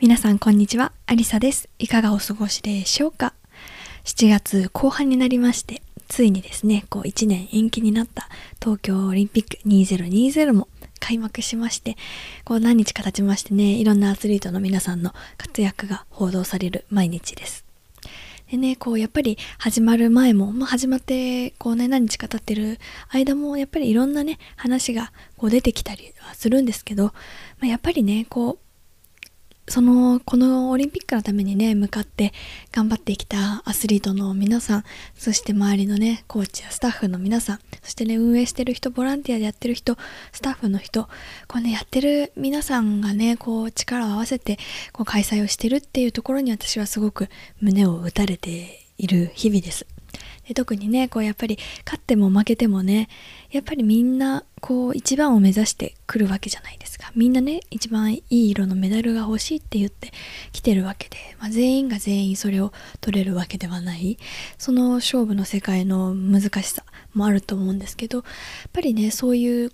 皆さんこんにちは、アリサです。いかがお過ごしでしょうか。7月後半になりまして、ついにですね、1年延期になった東京オリンピック2020も開幕しまして、何日か経ちましてね、いろんなアスリートの皆さんの活躍が報道される毎日です。でね、やっぱり始まる前も、始まって何日か経ってる間もやっぱりいろんなね話が出てきたりはするんですけど、やっぱりねこのオリンピックのためにね向かって頑張ってきたアスリートの皆さん、そして周りのねコーチやスタッフの皆さん、そしてね運営してる人、ボランティアでやってる人、スタッフの人、やってる皆さんがね力を合わせて開催をしてるっていうところに、私はすごく胸を打たれている日々です。で、特にねやっぱり勝っても負けてもね、やっぱりみんな一番を目指してくるわけじゃないですか。みんなね一番いい色のメダルが欲しいって言ってきてるわけで、全員が全員それを取れるわけではない、その勝負の世界の難しさもあると思うんですけど、やっぱりねそういう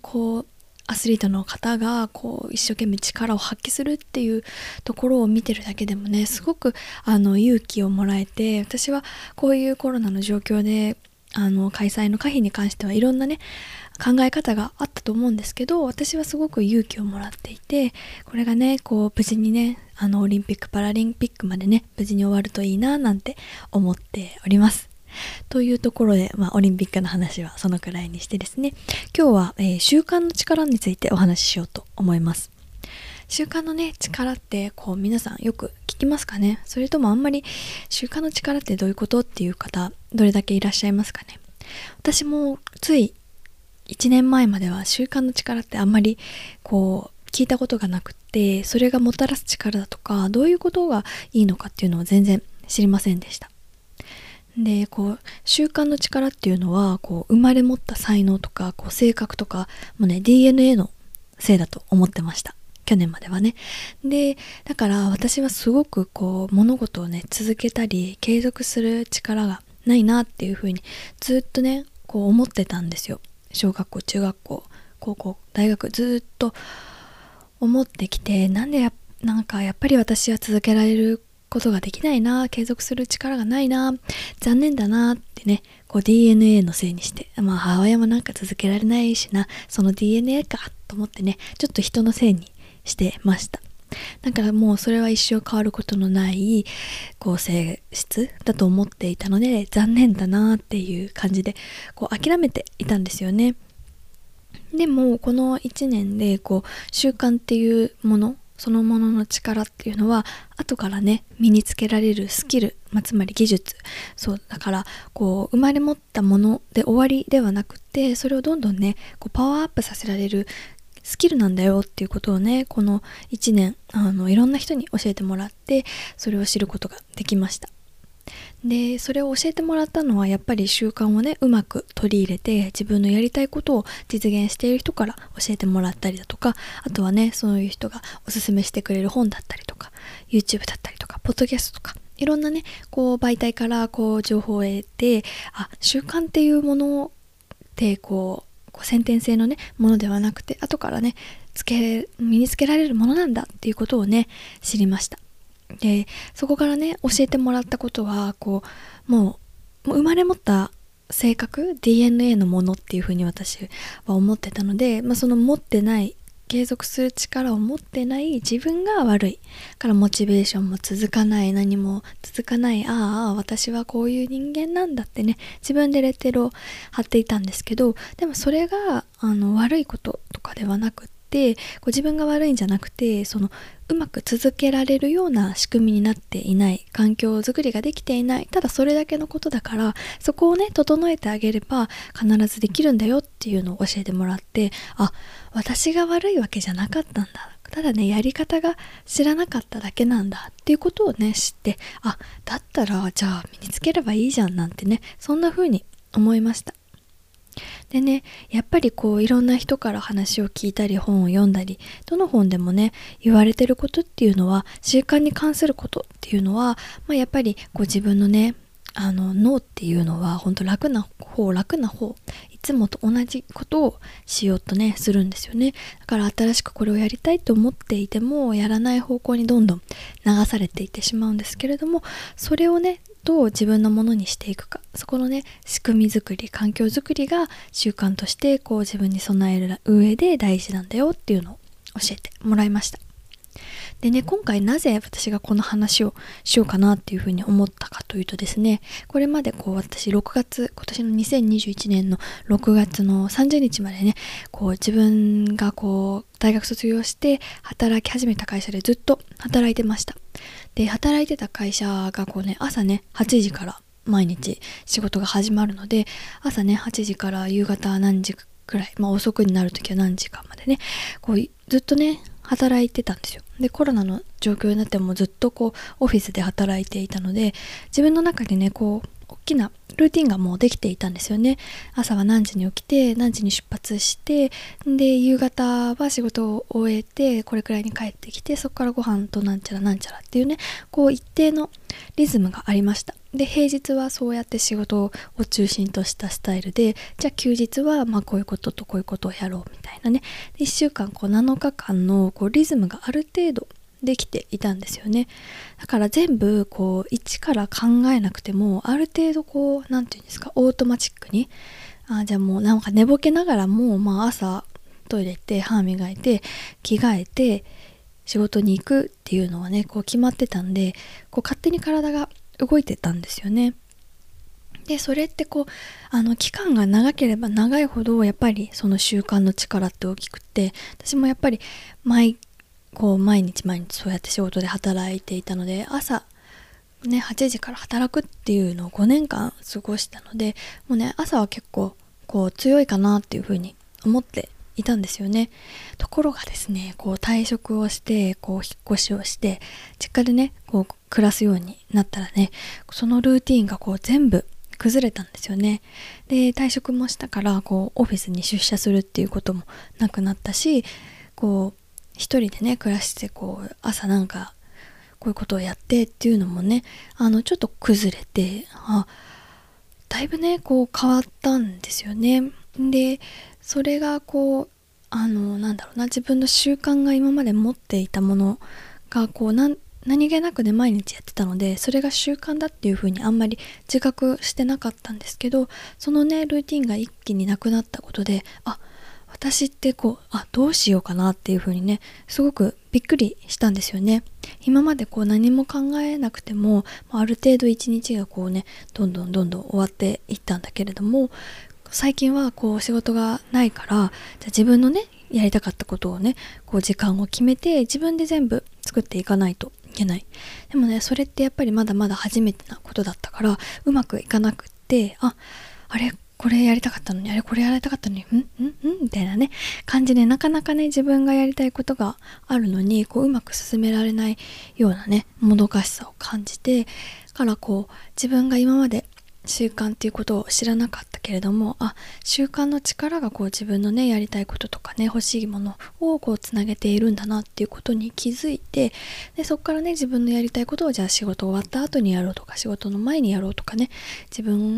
アスリートの方が一生懸命力を発揮するっていうところを見てるだけでもね、すごく勇気をもらえて、私はこういうコロナの状況で開催の可否に関してはいろんなね考え方があったと思うんですけど、私はすごく勇気をもらっていて、これがね無事にねオリンピック・パラリンピックまでね無事に終わるといいななんて思っております。というところで、オリンピックの話はそのくらいにしてですね、今日は、習慣の力についてお話ししようと思います。習慣のね力って皆さんよく聞きますかね。それともあんまり習慣の力ってどういうことっていう方、どれだけいらっしゃいますかね。私もつい1年前までは習慣の力ってあんまり聞いたことがなくて、それがもたらす力だとか、どういうことがいいのかっていうのを全然知りませんでした。で習慣の力っていうのは生まれ持った才能とか性格とかもね DNA のせいだと思ってました、去年まではね。でだから私はすごく物事をね続けたり継続する力がないなっていうふうにずっとね思ってたんですよ。小学校、中学校、高校、大学、ずっと思ってきて、やっぱり私は続けられることができないな、継続する力がないな、残念だなってねDNA のせいにして、母親も続けられないしな、その DNA かと思ってね、ちょっと人のせいにしてました。だからもうそれは一生変わることのない性質だと思っていたので、残念だなっていう感じで諦めていたんですよね。でもこの1年で習慣っていうものそのものの力っていうのは後からね身につけられるスキル、つまり技術、そうだから生まれ持ったもので終わりではなくて、それをどんどんねパワーアップさせられるスキルなんだよっていうことをねこの1年いろんな人に教えてもらって、それを知ることができました。でそれを教えてもらったのはやっぱり習慣をねうまく取り入れて自分のやりたいことを実現している人から教えてもらったりだとか、あとはねそういう人がおすすめしてくれる本だったりとか YouTube だったりとかポッドキャストとか、いろんなね媒体から情報を得て、習慣っていうものって先天性のねものではなくて後からね身につけられるものなんだっていうことをね知りました。でそこからね教えてもらったことはもう生まれ持った性格 DNA のものっていうふうに私は思ってたので、その持ってない継続する力を持ってない自分が悪いからモチベーションも続かない、何も続かない、私はこういう人間なんだってね自分でレッテルを貼っていたんですけど、でもそれが悪いこととかではなくて、自分が悪いんじゃなくて、うまく続けられるような仕組みになっていない、環境づくりができていない、ただそれだけのことだから、そこをね整えてあげれば必ずできるんだよっていうのを教えてもらって、私が悪いわけじゃなかったんだただね、やり方が知らなかっただけなんだっていうことをね知って、あ、だったらじゃあ身につければいいじゃんなんてね、そんな風に思いました。でね、やっぱりこういろんな人から話を聞いたり本を読んだり、どの本でもね言われてることっていうのは、習慣に関することっていうのは、やっぱりこう自分のね脳っていうのは本当楽な方いつもと同じことをしようとねするんですよね。だから新しくこれをやりたいと思っていてもやらない方向にどんどん流されていってしまうんですけれども、それをねどう自分のものにしていくか、そこのね仕組み作り、環境作りが習慣としてこう自分に備える上で大事なんだよっていうのを教えてもらいました。でね、今回なぜ私がこの話をしようかなっていうふうに思ったかというとですね、これまでこう私今年の2021年の6月の30日までね、こう自分がこう大学卒業して働き始めた会社でずっと働いてました。で、働いてた会社がこうね、朝ね8時から毎日仕事が始まるので、朝ね8時から夕方何時くらい、遅くになる時は何時間までね、こうずっとね働いてたんですよ。で、コロナの状況になってもずっとこうオフィスで働いていたので、自分の中でねこう大きなルーティンがもうできていたんですよね。朝は何時に起きて何時に出発して、で夕方は仕事を終えてこれくらいに帰ってきて、そこからご飯となんちゃらなんちゃらっていうね、こう一定のリズムがありました。で、平日はそうやって仕事を中心としたスタイルで、じゃあ休日はこういうこととこういうことをやろうみたいなね、1週間こう7日間のこうリズムがある程度できていたんですよね。だから全部こう一から考えなくても、ある程度こう何て言うんですか、オートマチックに、じゃあもうなんか寝ぼけながらも朝トイレ行って歯磨いて着替えて仕事に行くっていうのはねこう決まってたんで、こう勝手に体が動いてたんですよね。で、それってこう期間が長ければ長いほどやっぱりその習慣の力って大きくって、私もやっぱり毎日そうやって仕事で働いていたので、朝ね8時から働くっていうのを5年間過ごしたので、もうね朝は結構こう強いかなっていうふうに思っていたんですよね。ところがですね、こう退職をしてこう引っ越しをして実家でねこう暮らすようになったらね、そのルーティーンがこう全部崩れたんですよね。で、退職もしたからこうオフィスに出社するっていうこともなくなったし、こう一人でね暮らしてこう朝なんかこういうことをやってっていうのもねちょっと崩れて、だいぶねこう変わったんですよね。で、それがこう自分の習慣が今まで持っていたものがこう何気なくね毎日やってたので、それが習慣だっていう風にあんまり自覚してなかったんですけど、そのねルーティンが一気になくなったことで、私ってこうどうしようかなっていう風にねすごくびっくりしたんですよね。今までこう何も考えなくてもある程度一日がこうねどんどん終わっていったんだけれども、最近はこう仕事がないから、じゃあ自分のねやりたかったことをねこう時間を決めて自分で全部作っていかないといけない。でもねそれってやっぱりまだまだ初めてなことだったからうまくいかなくって、あれこれやりたかったのに、あれこれやりたかったのに、みたいなね感じで、なかなかね自分がやりたいことがあるのにこううまく進められないようなねもどかしさを感じて、からこう自分が今まで習慣っていうことを知らなかったけれども、習慣の力がこう自分のねやりたいこととかね欲しいものをこうつなげているんだなっていうことに気づいて、でそこからね自分のやりたいことをじゃあ仕事終わった後にやろうとか仕事の前にやろうとかね、自分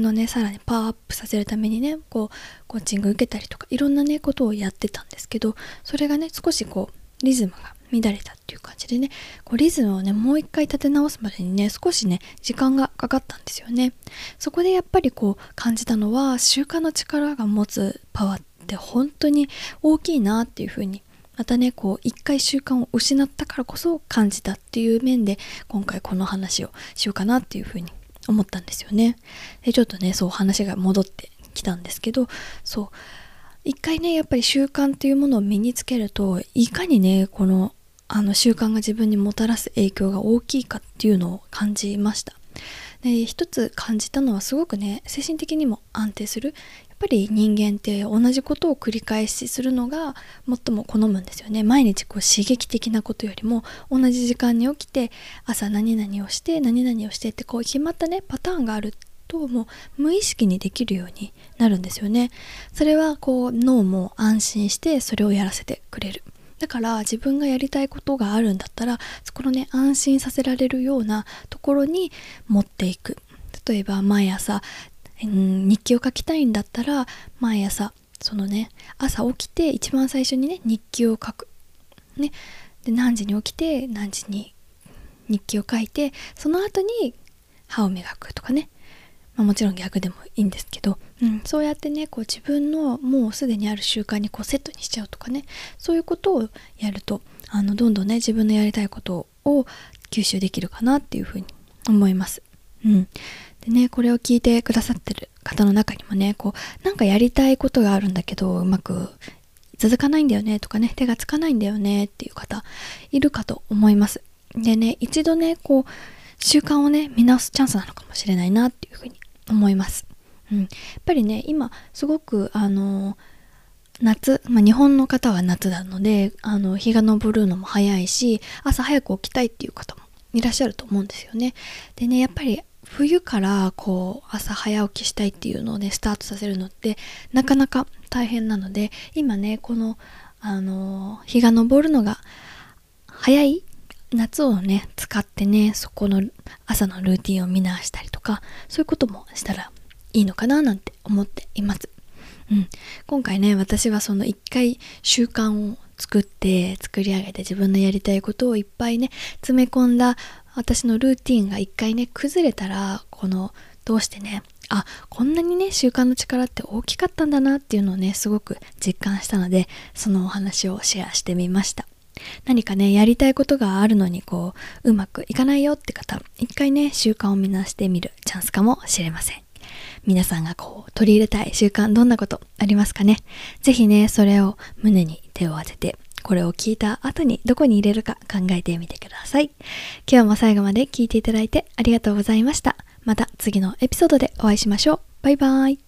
のねさらにパワーアップさせるためにねこうコーチング受けたりとかいろんなねことをやってたんですけど、それがね少しこうリズムが乱れたっていう感じでね、こうリズムをねもう一回立て直すまでにね少しね時間がかかったんですよね。そこでやっぱりこう感じたのは、習慣の力が持つパワーって本当に大きいなっていうふうに、またねこう一回習慣を失ったからこそ感じたっていう面で今回この話をしようかなっていうふうに思ったんですよね。で、ちょっとねそう話が戻ってきたんですけど、そう一回ねやっぱり習慣っていうものを身につけると、いかにねこの習慣が自分にもたらす影響が大きいかっていうのを感じました。で一つ感じたのはすごくね、精神的にも安定する。やっぱり人間って同じことを繰り返しするのが最も好むんですよね。毎日こう刺激的なことよりも、同じ時間に起きて朝何々をして何々をしてってこう決まったねパターンがあると、もう無意識にできるようになるんですよね。それはこう脳も安心してそれをやらせてくれる。だから自分がやりたいことがあるんだったら、そこのね安心させられるようなところに持っていく。例えば毎朝日記を書きたいんだったら、毎朝そのね朝起きて一番最初にね日記を書く、ね、で何時に起きて何時に日記を書いて、その後に歯を磨くとかね、もちろん逆でもいいんですけど、そうやってねこう自分のもうすでにある習慣にこうセットにしちゃうとかね、そういうことをやるとどんどんね自分のやりたいことを吸収できるかなっていうふうに思います。でね、これを聞いてくださってる方の中にもね、こうなんかやりたいことがあるんだけどうまく続かないんだよねとかね、手がつかないんだよねっていう方いるかと思います。でね、一度ねこう習慣をね見直すチャンスなのかもしれないなっていうふうに思います。やっぱりね今すごく夏、日本の方は夏なので日が昇るのも早いし、朝早く起きたいっていう方もいらっしゃると思うんですよね。でね、やっぱり冬からこう朝早起きしたいっていうのをねスタートさせるのってなかなか大変なので、今ねこの日が昇るのが早い夏をね使ってね、そこの朝のルーティンを見直したりとか、そういうこともしたらいいのかななんて思っています。今回ね私はその一回習慣を作り上げて自分のやりたいことをいっぱいね詰め込んだ私のルーティンが一回ね崩れたら、どうしてねこんなにね習慣の力って大きかったんだなっていうのをねすごく実感したので、そのお話をシェアしてみました。何かねやりたいことがあるのにうまくいかないよって方、一回ね習慣を見直してみるチャンスかもしれません。皆さんが取り入れたい習慣、どんなことありますかね。ぜひねそれを胸に手を当てて、これを聞いた後にどこに入れるか考えてみてください。今日も最後まで聞いていただいてありがとうございました。また次のエピソードでお会いしましょう。バイバイ。